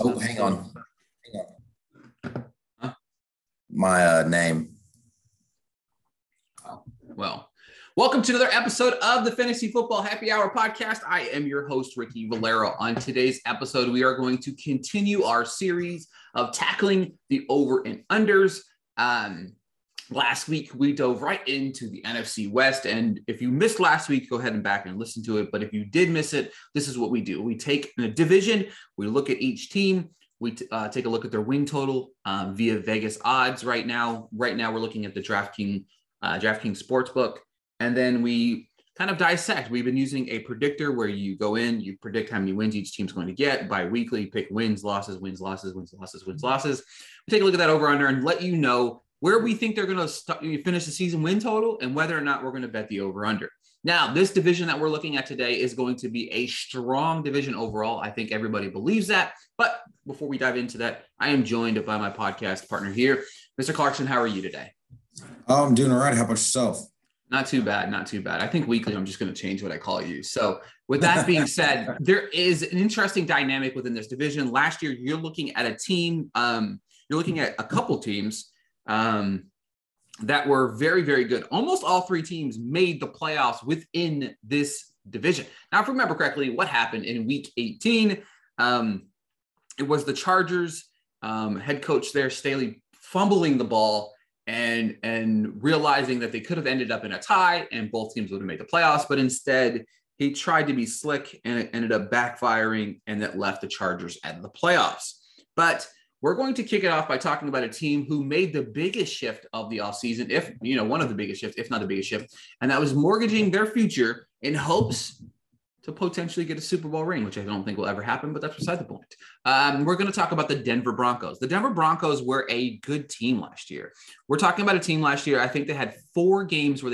Oh, hang on. Huh? My name. Oh, well, welcome to another episode of the Fantasy Football Happy Hour podcast. I am your host, Ricky Valero. On today's episode, we are going to continue our series of tackling the over and unders. Last week, we dove right into the NFC West, and if you missed last week, go ahead and back and listen to it, but if you did miss it, this is what we do. We take a division, we look at each team, we take a look at their win total via Vegas odds right now. Right now, we're looking at the DraftKings Sportsbook, and then we kind of dissect. We've been using a predictor where you go in, you predict how many wins each team's going to get. Bi-weekly, pick wins, losses. We take a look at that over-under and let you know where we think they're going to finish the season win total and whether or not we're going to bet the over-under. Now, this division that we're looking at today is going to be a strong division overall. I think everybody believes that. But before we dive into that, I am joined by my podcast partner here, Mr. Clarkson. How are you today? I'm doing all right. How about yourself? Not too bad. I think weekly I'm just going to change what I call you. So with that being said, there is an interesting dynamic within this division. Last year, you're looking at a couple teams that were very, very good. Almost all three teams made the playoffs within this division. Now, if I remember correctly, what happened in week 18, it was the Chargers head coach there, Staley, fumbling the ball and realizing that they could have ended up in a tie and both teams would have made the playoffs, but instead he tried to be slick and it ended up backfiring, and that left the Chargers at the playoffs. But we're going to kick it off by talking about a team who made the biggest shift of the offseason, one of the biggest shifts, if not the biggest shift, and that was mortgaging their future in hopes to potentially get a Super Bowl ring, which I don't think will ever happen, but that's beside the point. We're going to talk about the Denver Broncos. The Denver Broncos were a good team last year. We're talking about a team last year, I think they had four or five games where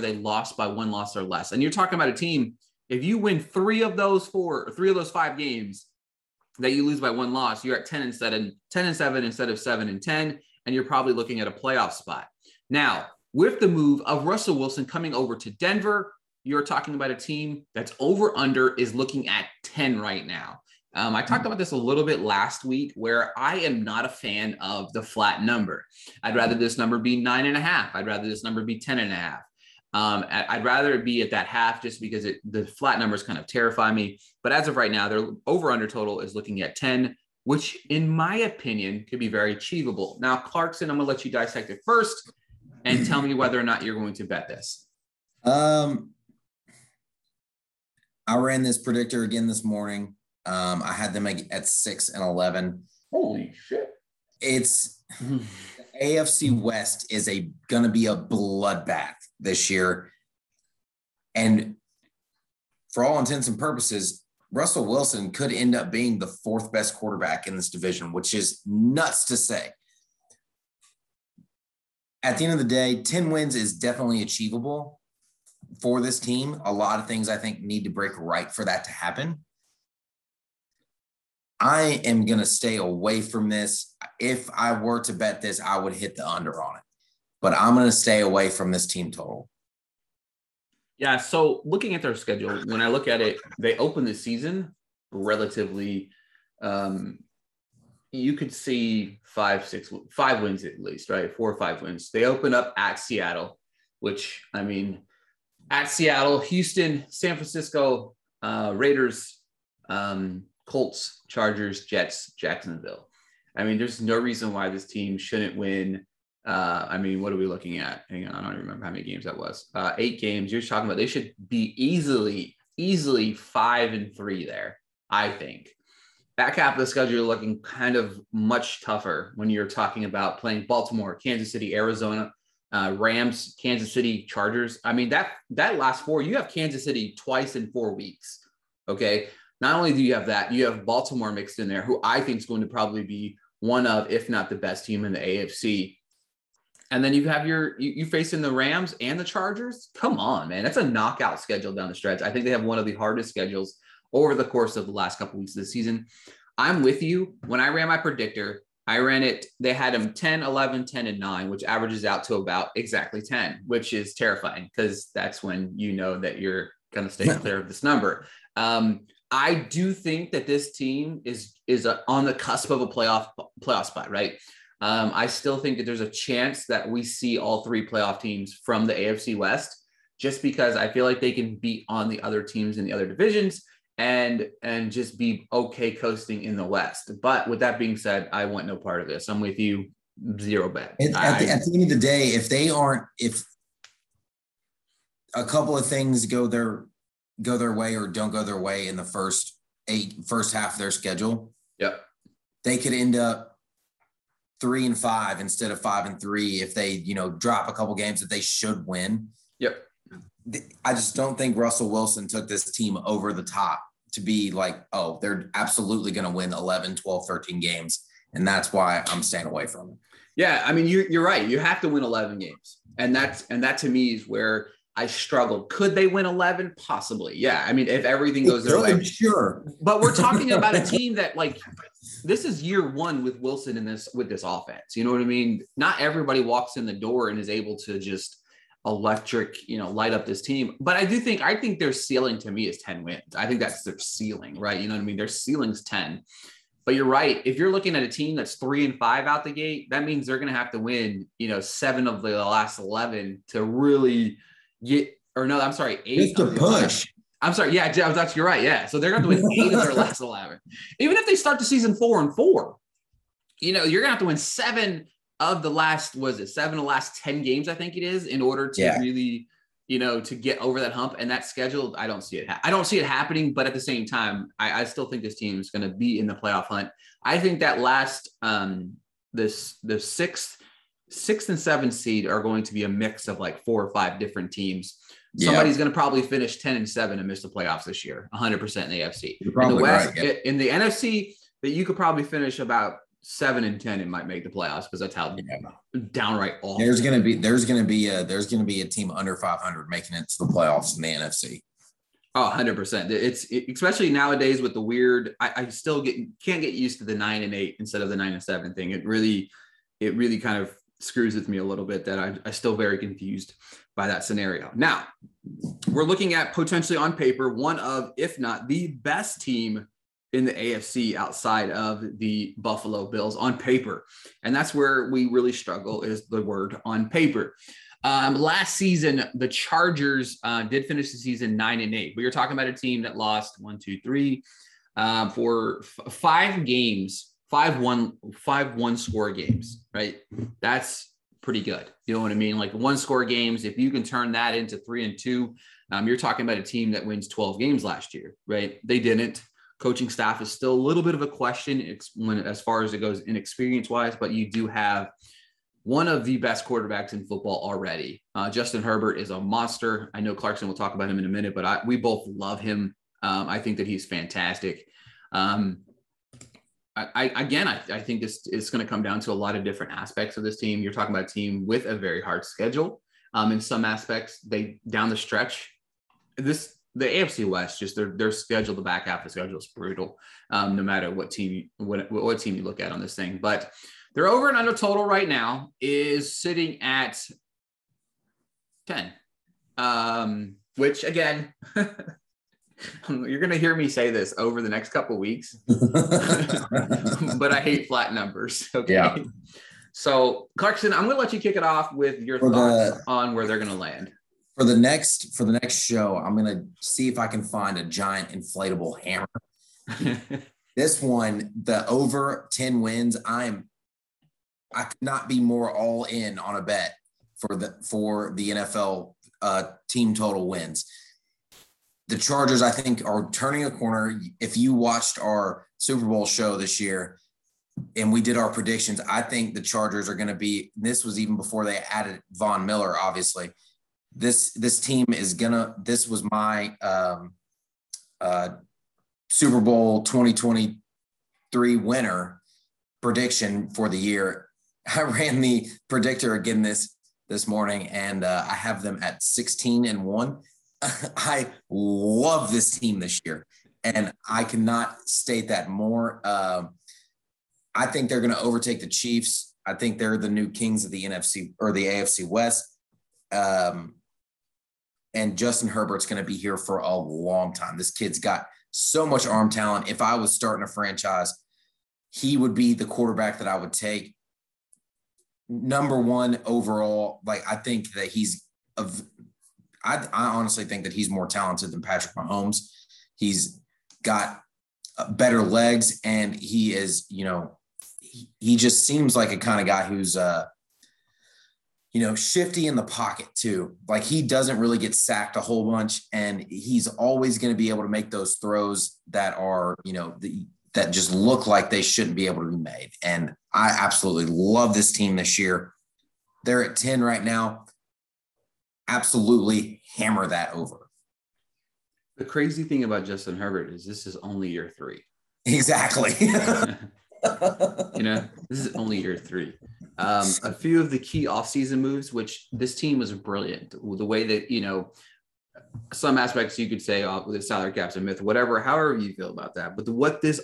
they lost by one loss or less. And you're talking about a team, if you win three of those five games, that you lose by one loss, you're at 10 and 7 instead of 7 and 10, and you're probably looking at a playoff spot. Now, with the move of Russell Wilson coming over to Denver, you're talking about a team that's over-under is looking at 10 right now. I talked about this a little bit last week, where I am not a fan of the flat number. I'd rather this number be 9.5. I'd rather this number be 10.5. I'd rather it be at that half, just because the flat numbers kind of terrify me. But as of right now, their over-under total is looking at 10, which in my opinion could be very achievable. Now, Clarkson, I'm going to let you dissect it first and tell me whether or not you're going to bet this. I ran this predictor again this morning. I had them at 6 and 11. Holy shit. It's AFC West is going to be a bloodbath this year. And for all intents and purposes, Russell Wilson could end up being the fourth best quarterback in this division, which is nuts to say. At the end of the day, 10 wins is definitely achievable for this team. A lot of things I think need to break right for that to happen. I am going to stay away from this. If I were to bet this, I would hit the under on it, but I'm going to stay away from this team total. Yeah, so looking at their schedule, when I look at it, they open the season relatively, you could see five wins at least, right? 4 or 5 wins. They open up at Seattle, Houston, San Francisco, Raiders, Colts, Chargers, Jets, Jacksonville. I mean, there's no reason why this team shouldn't win. What are we looking at? Hang on, I don't remember how many games that was. 8 games. You're talking about they should be easily 5 and 3 there, I think. Back half of the schedule, you're looking kind of much tougher when you're talking about playing Baltimore, Kansas City, Arizona, Rams, Kansas City, Chargers. I mean, that last 4, you have Kansas City twice in 4 weeks, okay? Not only do you have that, you have Baltimore mixed in there, who I think is going to probably be one of, if not the best team in the AFC. And then you have you facing the Rams and the Chargers. Come on, man. That's a knockout schedule down the stretch. I think they have one of the hardest schedules over the course of the last couple of weeks of the season. I'm with you. When I ran my predictor, I ran it. They had them 10, 11, 10, and 9, which averages out to about exactly 10, which is terrifying because that's when you know that you're going to stay clear of this number. I do think that this team is on the cusp of a playoff spot, right? I still think that there's a chance that we see all three playoff teams from the AFC West, just because I feel like they can beat on the other teams in the other divisions and just be okay coasting in the West. But with that being said, I want no part of this. I'm with you. Zero bet. At the end of the day, if a couple of things go their way or don't go their way in the first half of their schedule, yep, they could end up 3-5 instead of 5-3 if they, drop a couple games that they should win. Yep. I just don't think Russell Wilson took this team over the top to be like, oh, they're absolutely going to win 11, 12, 13 games. And that's why I'm staying away from it. Yeah. I mean, you're right. You have to win 11 games. And that to me is where I struggled. Could they win 11? Possibly. Yeah. I mean, if everything goes their way. Sure. But we're talking about a team that this is year one with Wilson with this offense. You know what I mean? Not everybody walks in the door and is able to just electric, light up this team. But I think their ceiling to me is 10 wins. I think that's their ceiling, right? You know what I mean? Their ceiling's 10, but you're right. If you're looking at a team that's 3-5 out the gate, that means they're going to have to win, 7 of the last 11 to really get, or no, I'm sorry, 8. It's a push. I'm sorry. Yeah, that's, you're right. Yeah. So they're going to win 8 of their last 11. Even if they start the season 4-4, you're going to have to win 7 of the last, 7 of the last 10 games, I think it is, in order to really, to get over that hump. And that schedule, I don't see it. I don't see it happening, but at the same time, I still think this team is going to be in the playoff hunt. I think that last, the sixth and seventh seed are going to be a mix of 4 or 5 different teams. Yeah. Somebody's going to probably finish 10-7 and miss the playoffs this year, 100% in the AFC. You're probably in the West, right, yeah. In the NFC, that you could probably finish about 7-10 and might make the playoffs, because that's how downright awful. There's gonna be a team under 500 making it to the playoffs in the NFC. Oh, 100%. It's especially nowadays with the weird. I still can't get used to the 9-8 instead of the 9-7 thing. It really kind of screws with me a little bit that I'm still very confused by that scenario. Now we're looking at potentially on paper one of, if not the best team in the AFC outside of the Buffalo Bills on paper. And that's where we really struggle, is the word on paper. Last season, the Chargers did finish the season 9-8. We were talking about a team that lost 5 games, 5 1-score score games, right? That's pretty good. You know what I mean? 1-score games, if you can turn that into 3-2, you're talking about a team that wins 12 games last year, right? They didn't. Coaching staff is still a little bit of a question as far as it goes in experience wise, but you do have one of the best quarterbacks in football already. Justin Herbert is a monster. I know Clarkson will talk about him in a minute, but we both love him. I think that he's fantastic. I think this is going to come down to a lot of different aspects of this team. You're talking about a team with a very hard schedule. In some aspects, they down the stretch, the AFC West, just their schedule, the back half of the schedule is brutal, no matter what team you look at on this thing. But their over and under total right now is sitting at 10, which, again, you're going to hear me say this over the next couple of weeks, but I hate flat numbers. Okay. Yeah. So, Clarkson, I'm going to let you kick it off with your thoughts on where they're going to land. For the next show, I'm going to see if I can find a giant inflatable hammer. This one, the over 10 wins, I could not be more all in on a bet for the NFL team total wins. The Chargers, I think, are turning a corner. If you watched our Super Bowl show this year and we did our predictions, I think the Chargers are going to be, this was even before they added Von Miller, obviously. This team is gonna. This was my Super Bowl 2023 winner prediction for the year. I ran the predictor again this morning, and I have them at 16-1. I love this team this year, and I cannot state that more. I think they're going to overtake the Chiefs. I think they're the new kings of the NFC or the AFC West. And Justin Herbert's going to be here for a long time. This kid's got so much arm talent. If I was starting a franchise, he would be the quarterback that I would take. Number one overall, I think that I honestly think that he's more talented than Patrick Mahomes. He's got better legs, and he is, he just seems like a kind of guy who's, shifty in the pocket too. He doesn't really get sacked a whole bunch, and he's always going to be able to make those throws that are, that just look like they shouldn't be able to be made. And I absolutely love this team this year. They're at 10 right now. Absolutely hammer that over. The crazy thing about Justin Herbert is this is only year three. Exactly. This is only year three. A few of the key offseason moves, which this team was brilliant. The way that, some aspects you could say with the salary cap's a myth, whatever, however you feel about that. But what this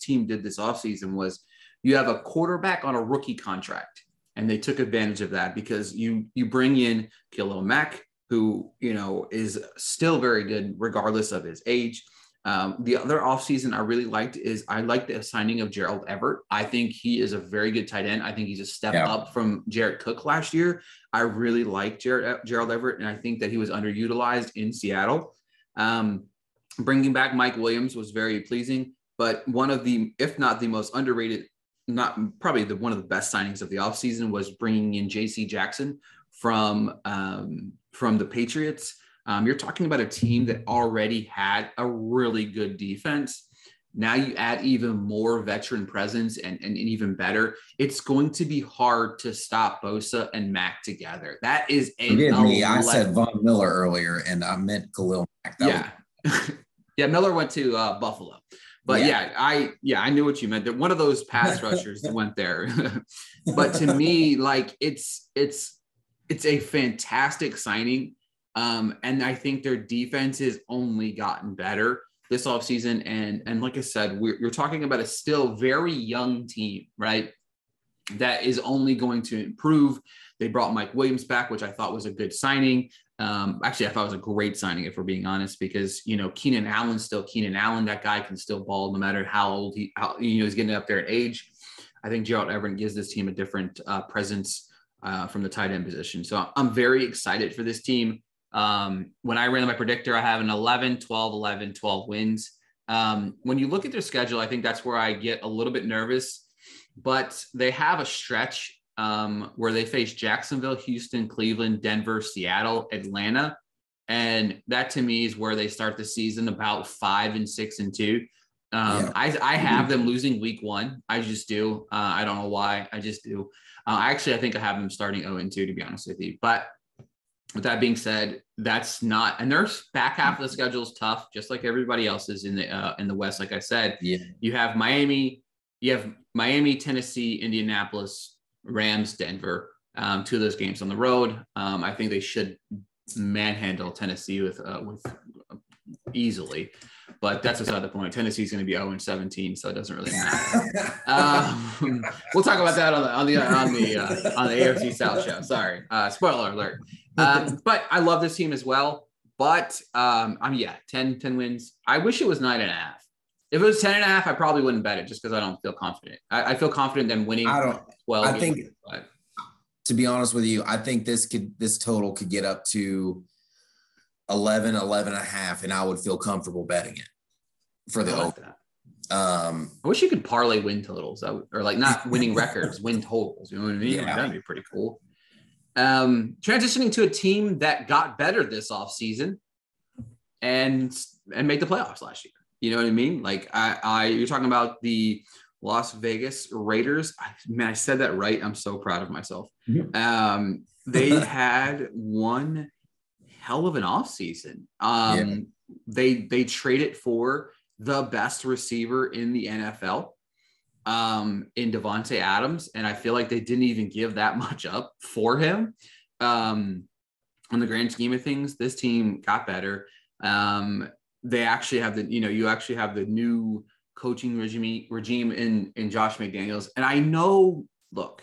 team did this offseason was you have a quarterback on a rookie contract, and they took advantage of that because you bring in Khalil Mack, who, is still very good regardless of his age. The other offseason I really liked is I liked the signing of Gerald Everett. I think he is a very good tight end. I think he's a step up from Jared Cook last year. I really liked Gerald Everett, and I think that he was underutilized in Seattle. Bringing back Mike Williams was very pleasing, but one of the, if not the most underrated, not probably the one of the best signings of the offseason was bringing in JC Jackson from the Patriots. You're talking about a team that already had a really good defense. Now you add even more veteran presence and even better. It's going to be hard to stop Bosa and Mack together. That is a I said Von Miller earlier, and I meant Khalil Mack. Miller went to Buffalo. But I knew what you meant. That one of those pass rushers went there. But to me, it's a fantastic signing. And I think their defense has only gotten better this offseason. And like I said, you're talking about a still very young team, right? That is only going to improve. They brought Mike Williams back, which I thought was a good signing. Actually, I thought it was a great signing, if we're being honest, because, Keenan Allen's still Keenan Allen. That guy can still ball no matter how old he's getting up there in age. I think Gerald Everett gives this team a different presence from the tight end position. So I'm very excited for this team. When I ran my predictor, I have an 11 wins. When you look at their schedule, I think that's where I get a little bit nervous, but they have a stretch where they face Jacksonville, Houston, Cleveland, Denver, Seattle, Atlanta. And that to me is where they start the season about 5-6-2. I have them losing week 1. I just do. I don't know why. I just do. I think I have them starting 0-2, to be honest with you, but with that being said, that's not, and their back half of the schedule is tough, just like everybody else's in the West. Like I said, You have Miami, Tennessee, Indianapolis, Rams, Denver, two of those games on the road. I think they should manhandle Tennessee with easily, but that's beside the point. Tennessee's going to be 0-17, so it doesn't really matter. We'll talk about that on the AFC South show. Sorry, spoiler alert. But I love this team as well. But 10 wins. I wish it was 9.5. If it was 10.5, I probably wouldn't bet it just because I don't feel confident. I feel confident in winning. I don't. Well, I think, to be honest with you, I think this total could get up to 11.5, and I would feel comfortable betting it for the over. I wish you could parlay win totals, or not winning records, win totals. You know what I mean? Yeah. That'd be pretty cool. Transitioning to a team that got better this offseason and made the playoffs last year. You know what I mean? You're talking about the Las Vegas Raiders. I said that right. I'm so proud of myself. Yep. They had one hell of an offseason. They traded for the best receiver in the NFL in Devontae Adams. And I feel like they didn't even give that much up for him. On the grand scheme of things, this team got better. They actually have the, you know, you actually have the new coaching regime in Josh McDaniels. And I know, look,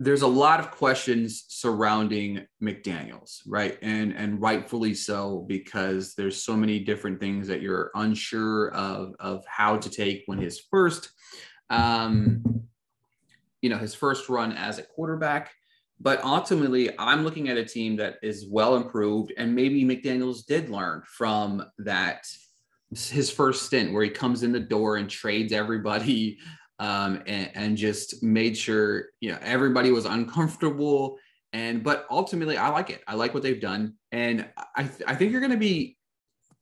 there's a lot of questions surrounding McDaniels, right? And rightfully so, because there's so many different things that you're unsure of how to take when his first, you know, his first run as a quarterback. But ultimately, I'm looking at a team that is well improved, and maybe McDaniels did learn from that, his first stint where he comes in the door and trades everybody. And just made sure, you know, everybody was uncomfortable. And, but ultimately I like it. I like what they've done. And I think you're going to be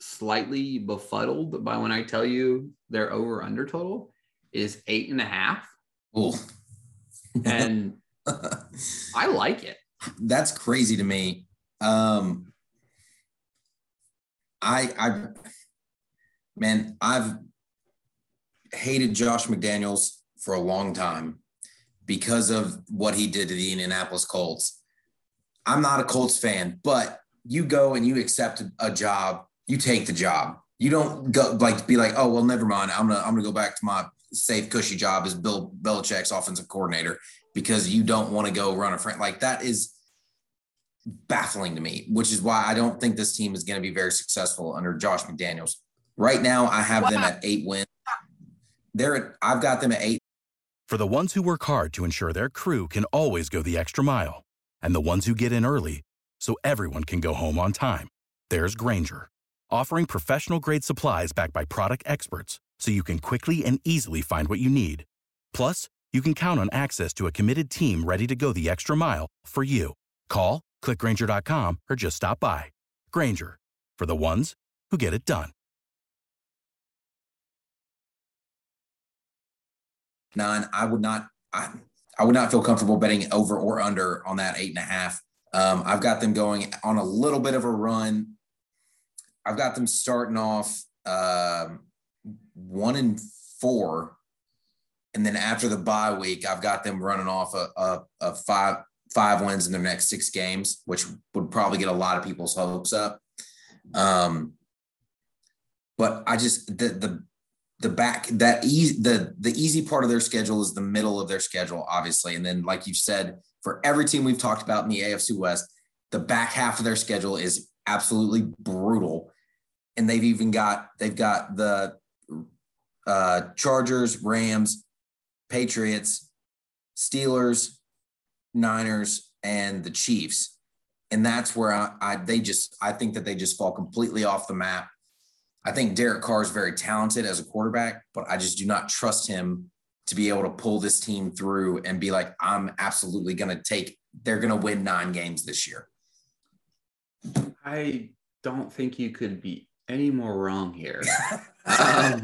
slightly befuddled by when I tell you their over under total is 8.5. Ooh. And I like it. That's crazy to me. I've hated Josh McDaniels for a long time because of what he did to the Indianapolis Colts. I'm not a Colts fan, but you go and you accept a job, you take the job. You don't go like be like, oh, well, never mind. I'm gonna go back to my safe, cushy job as Bill Belichick's offensive coordinator because you don't want to go run a friend. Like that is baffling to me, which is why I don't think this team is going to be very successful under Josh McDaniels. Right now, I have them at 8 wins. I've got them at 8. For the ones who work hard to ensure their crew can always go the extra mile, and the ones who get in early so everyone can go home on time, there's Grainger, offering professional-grade supplies backed by product experts so you can quickly and easily find what you need. Plus, you can count on access to a committed team ready to go the extra mile for you. Call, click Grainger.com, or just stop by. Grainger, for the ones who get it done. 9, I would not feel comfortable betting over or under on that 8.5. I've got them going on a little bit of a run. I've got them starting off 1-4, and then after the bye week, I've got them running off a five wins in their next 6 games, which would probably get a lot of people's hopes up. But I just the easy part of their schedule is the middle of their schedule, obviously. And then, like you said, for every team we've talked about in the AFC West, the back half of their schedule is absolutely brutal. And they've got the Chargers, Rams, Patriots, Steelers, Niners, and the Chiefs. And that's where I think that they just fall completely off the map. I think Derek Carr is very talented as a quarterback, but I just do not trust him to be able to pull this team through and be like, I'm absolutely going to they're going to win 9 games this year. I don't think you could be any more wrong here. I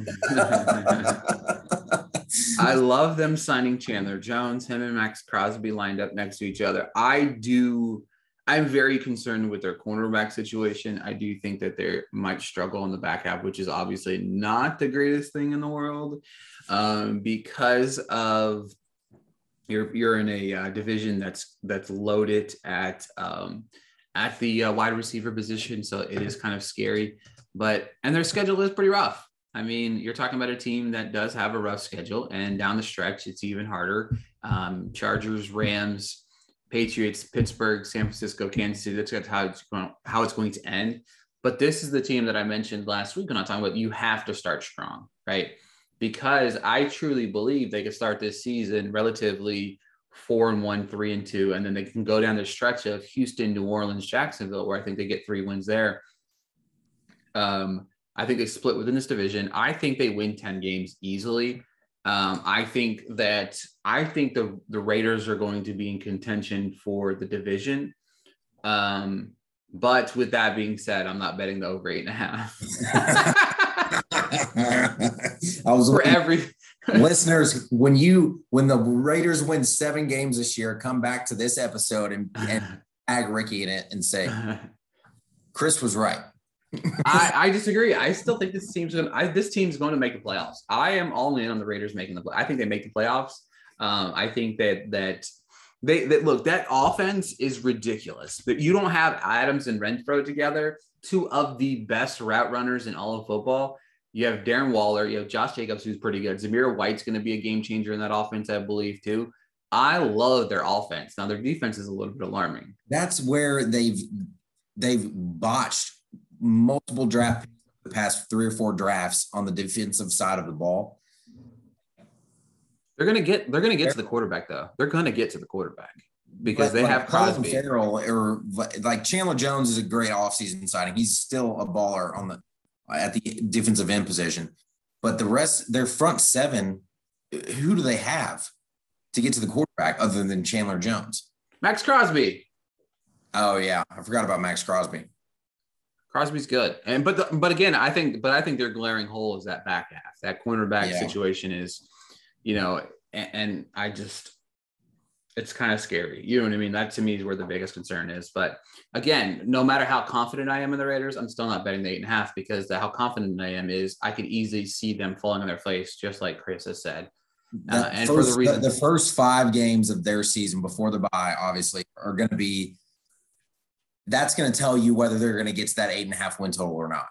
love them signing Chandler Jones. Him and Max Crosby lined up next to each other. I'm very concerned with their cornerback situation. I do think that they might struggle in the back half, which is obviously not the greatest thing in the world because of you're in a division that's loaded at the wide receiver position. So it is kind of scary, and their schedule is pretty rough. I mean, you're talking about a team that does have a rough schedule, and down the stretch, it's even harder. Chargers, Rams, Patriots, Pittsburgh, San Francisco, Kansas City. That's how it's going to end. But this is the team that I mentioned last week when I was talking about you have to start strong, right? Because I truly believe they could start this season relatively 4-1, 3-2, and then they can go down the stretch of Houston, New Orleans, Jacksonville, where I think they get 3 wins there. I think they split within this division. I think they win 10 games easily. I think the Raiders are going to be in contention for the division. But with that being said, I'm not betting the over 8.5. Listeners, when the Raiders win 7 games this year, come back to this episode and tag Ricky in it and say, Chris was right. I disagree. I still think this team's going to make the playoffs. I am all in on the Raiders making the play. I think they make the playoffs. I think that offense is ridiculous. That you don't have Adams and Renfro together, two of the best route runners in all of football. You have Darren Waller, you have Josh Jacobs, who's pretty good. Zamir White's going to be a game changer in that offense, I believe, too. I love their offense. Now their defense is a little bit alarming. That's where they've botched multiple draft picks the past 3 or 4 drafts on the defensive side of the ball. They're going to get to the quarterback though. They're going to get to the quarterback because they have Crosby. Farrell or like Chandler Jones is a great offseason signing. He's still a baller on at the defensive end position, but the rest, their front seven, who do they have to get to the quarterback other than Chandler Jones? Max Crosby. Oh yeah, I forgot about Max Crosby. Crosby's good, but I think their glaring hole is that back half. That cornerback situation is, and I just, it's kind of scary. You know what I mean? That to me is where the biggest concern is. But again, no matter how confident I am in the Raiders, I'm still not betting the 8.5 because how confident I am is I could easily see them falling on their face, just like Chris has said. The first 5 games of their season before the bye, obviously, are going to be. That's going to tell you whether they're going to get to that 8.5 win total or not.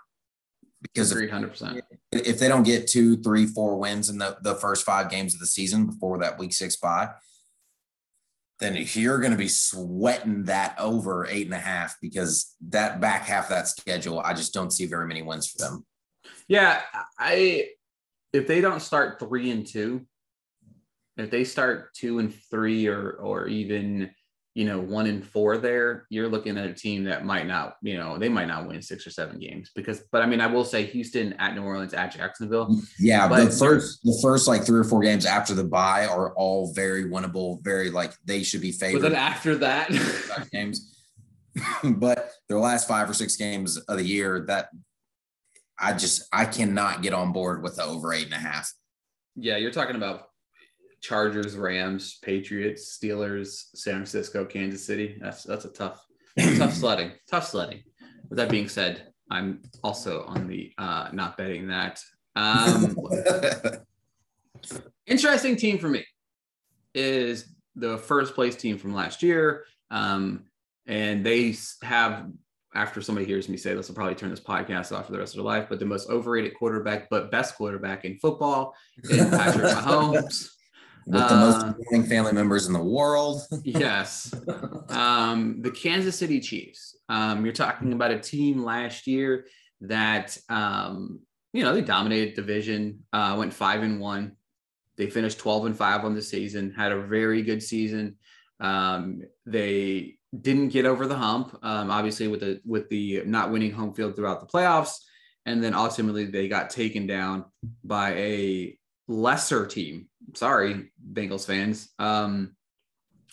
Because 300%. If they don't get 2, 3, 4 wins in the first 5 games of the season before that week 6 bye, then you're going to be sweating that over 8.5 because that back half of that schedule, I just don't see very many wins for them. Yeah. If they don't start 3-2, if they start 2-3 or even 1-4 there, you're looking at a team that might not, they might not win 6 or 7 games but I will say Houston at New Orleans at Jacksonville. Yeah. But the first 3 or 4 games after the bye are all very winnable, very they should be favored. But then after that games, but their last 5 or 6 games of the year that I cannot get on board with the over 8.5. Yeah. You're talking about Chargers, Rams, Patriots, Steelers, San Francisco, Kansas City. That's a tough sledding. Tough sledding. With that being said, I'm also on the not betting that. Interesting team for me is the first place team from last year, and they have. After somebody hears me say this, will probably turn this podcast off for the rest of their life. But the most overrated quarterback, but best quarterback in football, is Patrick Mahomes. With the most annoying family members in the world. Yes. The Kansas City Chiefs. You're talking about a team last year that, they dominated division, went 5-1. They finished 12-5 on the season, had a very good season. They didn't get over the hump, obviously with the not winning home field throughout the playoffs. And then ultimately they got taken down by a lesser team. Sorry, Bengals fans. Like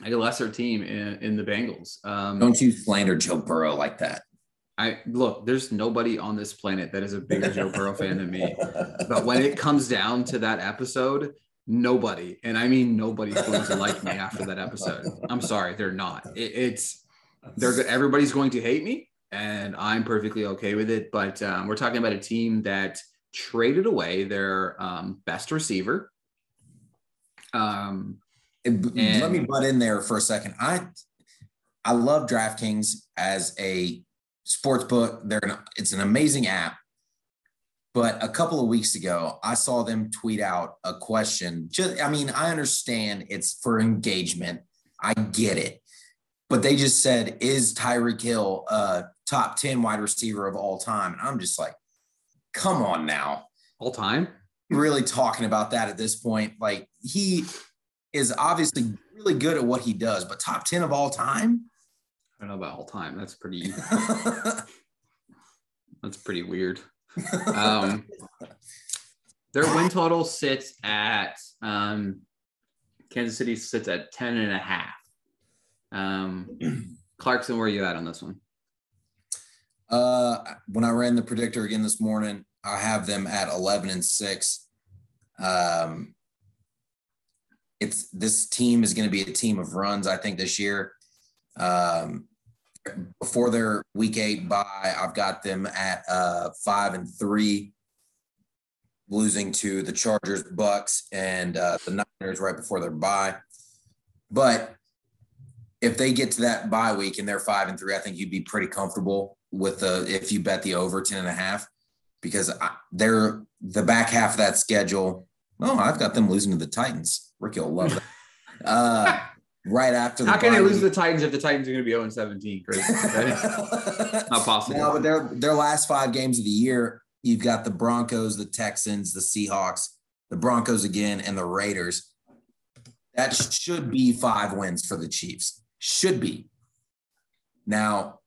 a lesser team in the Bengals. Don't you slander Joe Burrow like that. There's nobody on this planet that is a bigger Joe Burrow fan than me. But when it comes down to that episode, nobody, and I mean nobody's going to like me after that episode. I'm sorry, they're not. Everybody's going to hate me, and I'm perfectly okay with it. But we're talking about a team that traded away their best receiver. Let me butt in there for a second. I love DraftKings as a sports book. It's an amazing app. But a couple of weeks ago, I saw them tweet out a question. I understand it's for engagement. I get it. But they just said, is Tyreek Hill a top 10 wide receiver of all time? And I'm just like, come on now. All time? Really talking about that at this point. He is obviously really good at what he does, but top 10 of all time? I don't know about all time. That's pretty that's pretty weird. Their win total sits at Kansas City sits at 10.5. Clarkson, where are you at on this one? When I ran the predictor again this morning, I have them at 11-6. This team is going to be a team of runs, I think, this year. before their week 8 bye, I've got them at 5-3, losing to the Chargers, Bucks, and the Niners right before their bye. But if they get to that bye week and they're 5-3, I think you'd be pretty comfortable with if you bet the over 10.5, because they're the back half of that schedule. Oh, I've got them losing to the Titans. Ricky will love that. Right after the How can they lose to the Titans if the Titans are going to be 0-17? Crazy. Not possible. No, but their last 5 games of the year, you've got the Broncos, the Texans, the Seahawks, the Broncos again, and the Raiders. That should be 5 wins for the Chiefs. Should be. Now,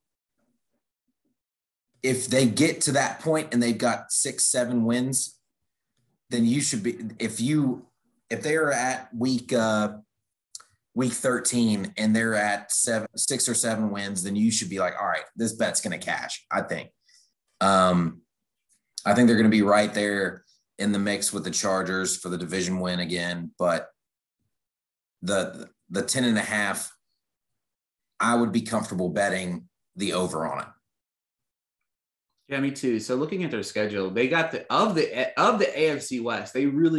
if they get to that point and they've got 6-7 wins, then you should be – if they are at week 13 and they're at 6 or 7 wins, then you should be like, all right, this bet's going to cash, I think. I think they're going to be right there in the mix with the Chargers for the division win again. But the 10.5, I would be comfortable betting the over on it. Yeah, me too. So looking at their schedule, they got the AFC West. They drew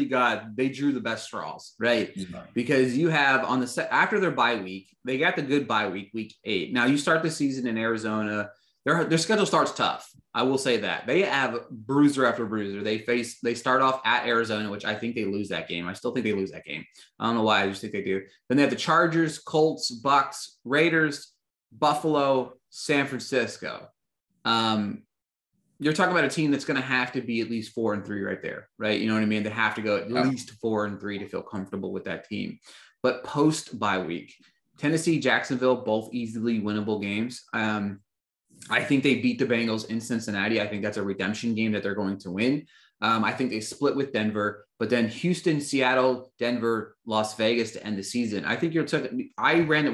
the best straws, right? Yeah. Because you have after their bye week, they got the good bye week, week 8. Now you start the season in Arizona. Their schedule starts tough. I will say that they have bruiser after bruiser. They start off at Arizona, which I think they lose that game. I still think they lose that game. I don't know why. I just think they do. Then they have the Chargers, Colts, Bucks, Raiders, Buffalo, San Francisco. You're talking about a team that's going to have to be at least 4-3 right there, right? You know what I mean? They have to go at least 4-3 to feel comfortable with that team. But post bye week, Tennessee, Jacksonville, both easily winnable games. I think they beat the Bengals in Cincinnati. I think that's a redemption game that they're going to win. I think they split with Denver, but then Houston, Seattle, Denver, Las Vegas to end the season. I think when I ran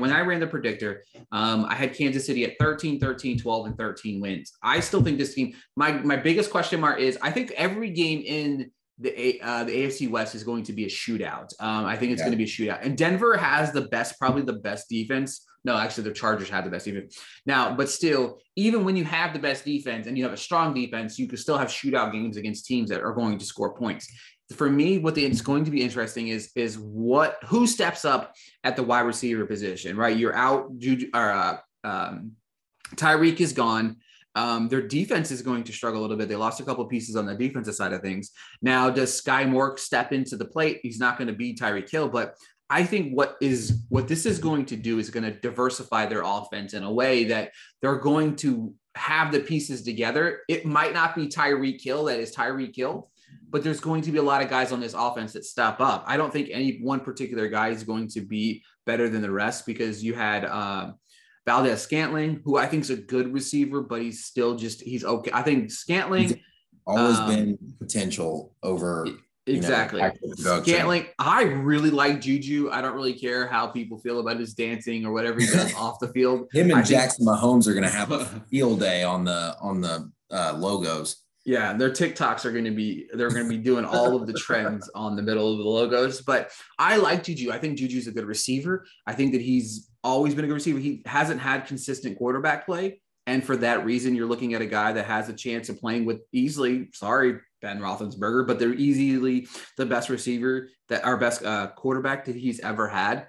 the predictor, I had Kansas City at 13, 13, 12, and 13 wins. I still think this team, my biggest question mark is I think every game in the AFC West is going to be a shootout. I think it's going to be a shootout. And Denver has probably the best defense. No, actually, the Chargers have the best defense now. But still, even when you have the best defense and you have a strong defense, you can still have shootout games against teams that are going to score points. For me, it's going to be interesting is who steps up at the wide receiver position, right? You're out. Tyreek is gone. Their defense is going to struggle a little bit. They lost a couple of pieces on the defensive side of things. Now, does Sky Moore step into the plate? He's not going to be Tyreek Hill, but I think what this is going to do is going to diversify their offense in a way that they're going to have the pieces together. It might not be Tyreek Hill that is Tyreek Hill, but there's going to be a lot of guys on this offense that step up. I don't think any one particular guy is going to be better than the rest, because you had Valdez Scantling, who I think is a good receiver, but he's still he's okay. I think Scantling always been potential over. Exactly. Scantling. I really like Juju. I don't really care how people feel about his dancing or whatever he does off the field. Him and Jackson Mahomes are going to have a field day on the logos. Yeah, their TikToks they're going to be doing all of the trends on the middle of the logos. But I like Juju. I think Juju's a good receiver. I think that he's always been a good receiver. He hasn't had consistent quarterback play. And for that reason, you're looking at a guy that has a chance of playing with Ben Roethlisberger, but they're easily the best receiver our best quarterback that he's ever had.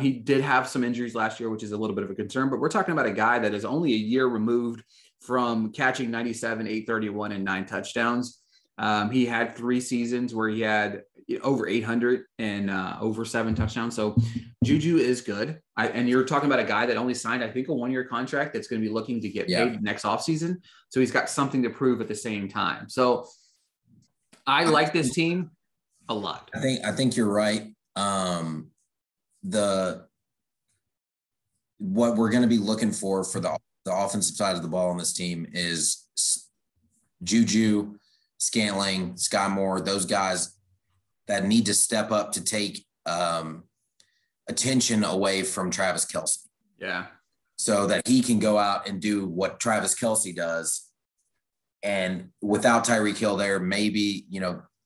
He did have some injuries last year, which is a little bit of a concern, but we're talking about a guy that is only a year removed from catching 97, 831, and 9 touchdowns. He had 3 seasons where he had over 800 and over 7 touchdowns. So Juju is good. And you're talking about a guy that only signed, I think, a 1-year contract that's going to be looking to get paid next offseason. So he's got something to prove at the same time. So I like this team a lot. I think you're right. What we're going to be looking for the offensive side of the ball on this team is Juju, Scantling, Sky Moore, those guys that need to step up to take attention away from Travis Kelsey. Yeah. So that he can go out and do what Travis Kelsey does. And without Tyreek Hill there, maybe,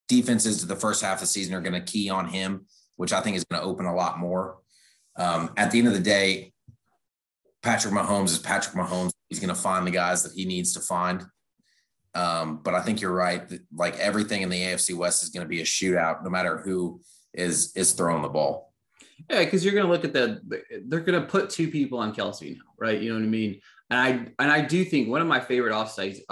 defenses the first half of the season are going to key on him, which I think is going to open a lot more. At the end of the day, Patrick Mahomes is Patrick Mahomes. He's going to find the guys that he needs to find. But I think you're right. Like, everything in the AFC West is going to be a shootout, no matter who is throwing the ball. Yeah, because you're going to look at that. They're going to put two people on Kelsey now, right? You know what I mean? And I do think one of my favorite offseason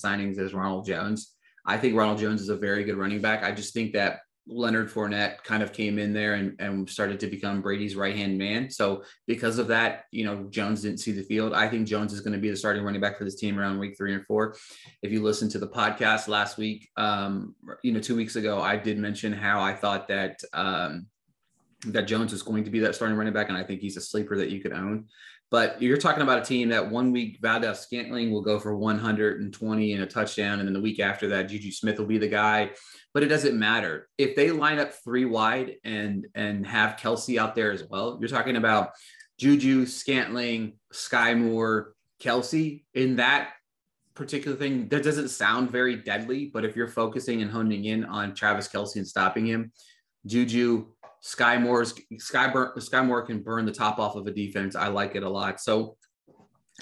signings is Ronald Jones. I think Ronald Jones is a very good running back. I just think that Leonard Fournette kind of came in there and started to become Brady's right-hand man. So because of that, you know, Jones didn't see the field. I think Jones is going to be the starting running back for this team around week 3 and 4. If you listen to the podcast last week, 2 weeks ago, I did mention how I thought that, that Jones was going to be that starting running back. And I think he's a sleeper that you could own. But you're talking about a team that 1 week Valdez Scantling will go for 120 and a touchdown. And then the week after that, Juju Smith will be the guy. But it doesn't matter. If they line up three wide and have Kelsey out there as well, you're talking about Juju, Scantling, Sky Moore, Kelsey. In that particular thing, that doesn't sound very deadly. But if you're focusing and honing in on Travis Kelsey and stopping him, Juju, Sky Moore can burn the top off of a defense. I like it a lot. So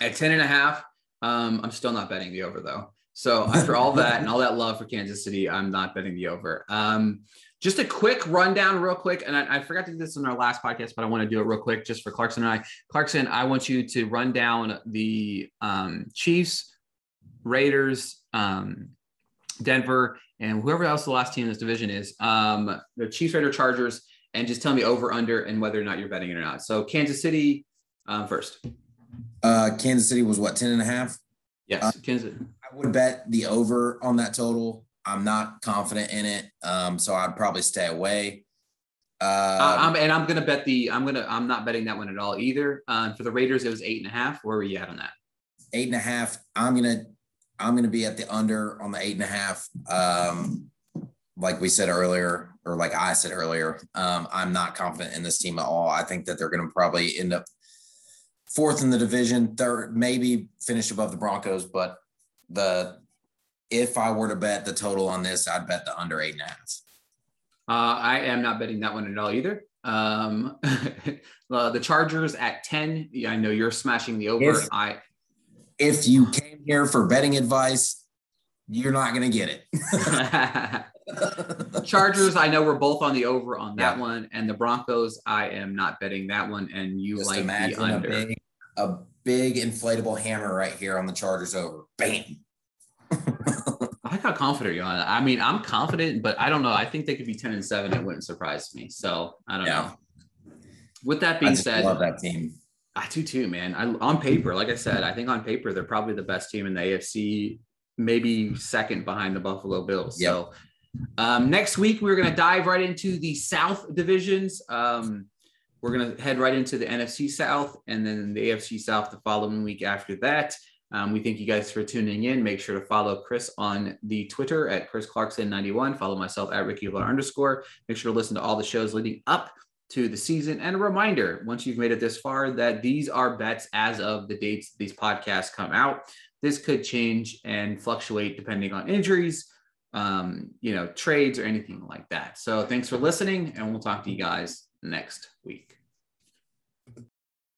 at 10.5, I'm still not betting the over though. So after all that and all that love for Kansas City, I'm not betting the over. Just a quick rundown real quick. And I forgot to do this in our last podcast, but I want to do it real quick just for Clarkson and I. Clarkson, I want you to run down the Chiefs, Raiders, Denver, and whoever else the last team in this division is. The Chiefs, Raiders, Chargers, and just tell me over, under, and whether or not you're betting it or not. So Kansas City first. Kansas City was what, 10.5? Yes. Kansas. I would bet the over on that total. I'm not confident in it, so I'd probably stay away. I'm not betting that one at all either. For the Raiders, it was 8.5. Where were you at on that? 8.5. I'm gonna be at the under on the 8.5. Like we said earlier, or like I said earlier, I'm not confident in this team at all. I think that they're going to probably end up fourth in the division, third, maybe finish above the Broncos. But if I were to bet the total on this, I'd bet the under 8.5. I am not betting that one at all either. The Chargers at 10. I know you're smashing the over. If you came here for betting advice, you're not going to get it. Chargers, I know we're both on the over on that one, and the Broncos, I am not betting that one. And you just like the under. A big inflatable hammer right here on the Chargers over. Bam. I got confident, Yana. I mean, I'm confident, but I don't know. I think they could be 10-7. It wouldn't surprise me. So I don't know. With that being said, I love that team. I do too, man. On paper, like I said, I think on paper they're probably the best team in the AFC, maybe second behind the Buffalo Bills. Yep. So next week, we're going to dive right into the South divisions. We're going to head right into the NFC South and then the AFC South the following week after that. We thank you guys for tuning in. Make sure to follow Chris on the Twitter at ChrisClarkson91. Follow myself at RickyValero_. Make sure to listen to all the shows leading up to the season. And a reminder, once you've made it this far, that these are bets as of the dates these podcasts come out. This could change and fluctuate depending on injuries, trades or anything like that. So thanks for listening, and we'll talk to you guys next week.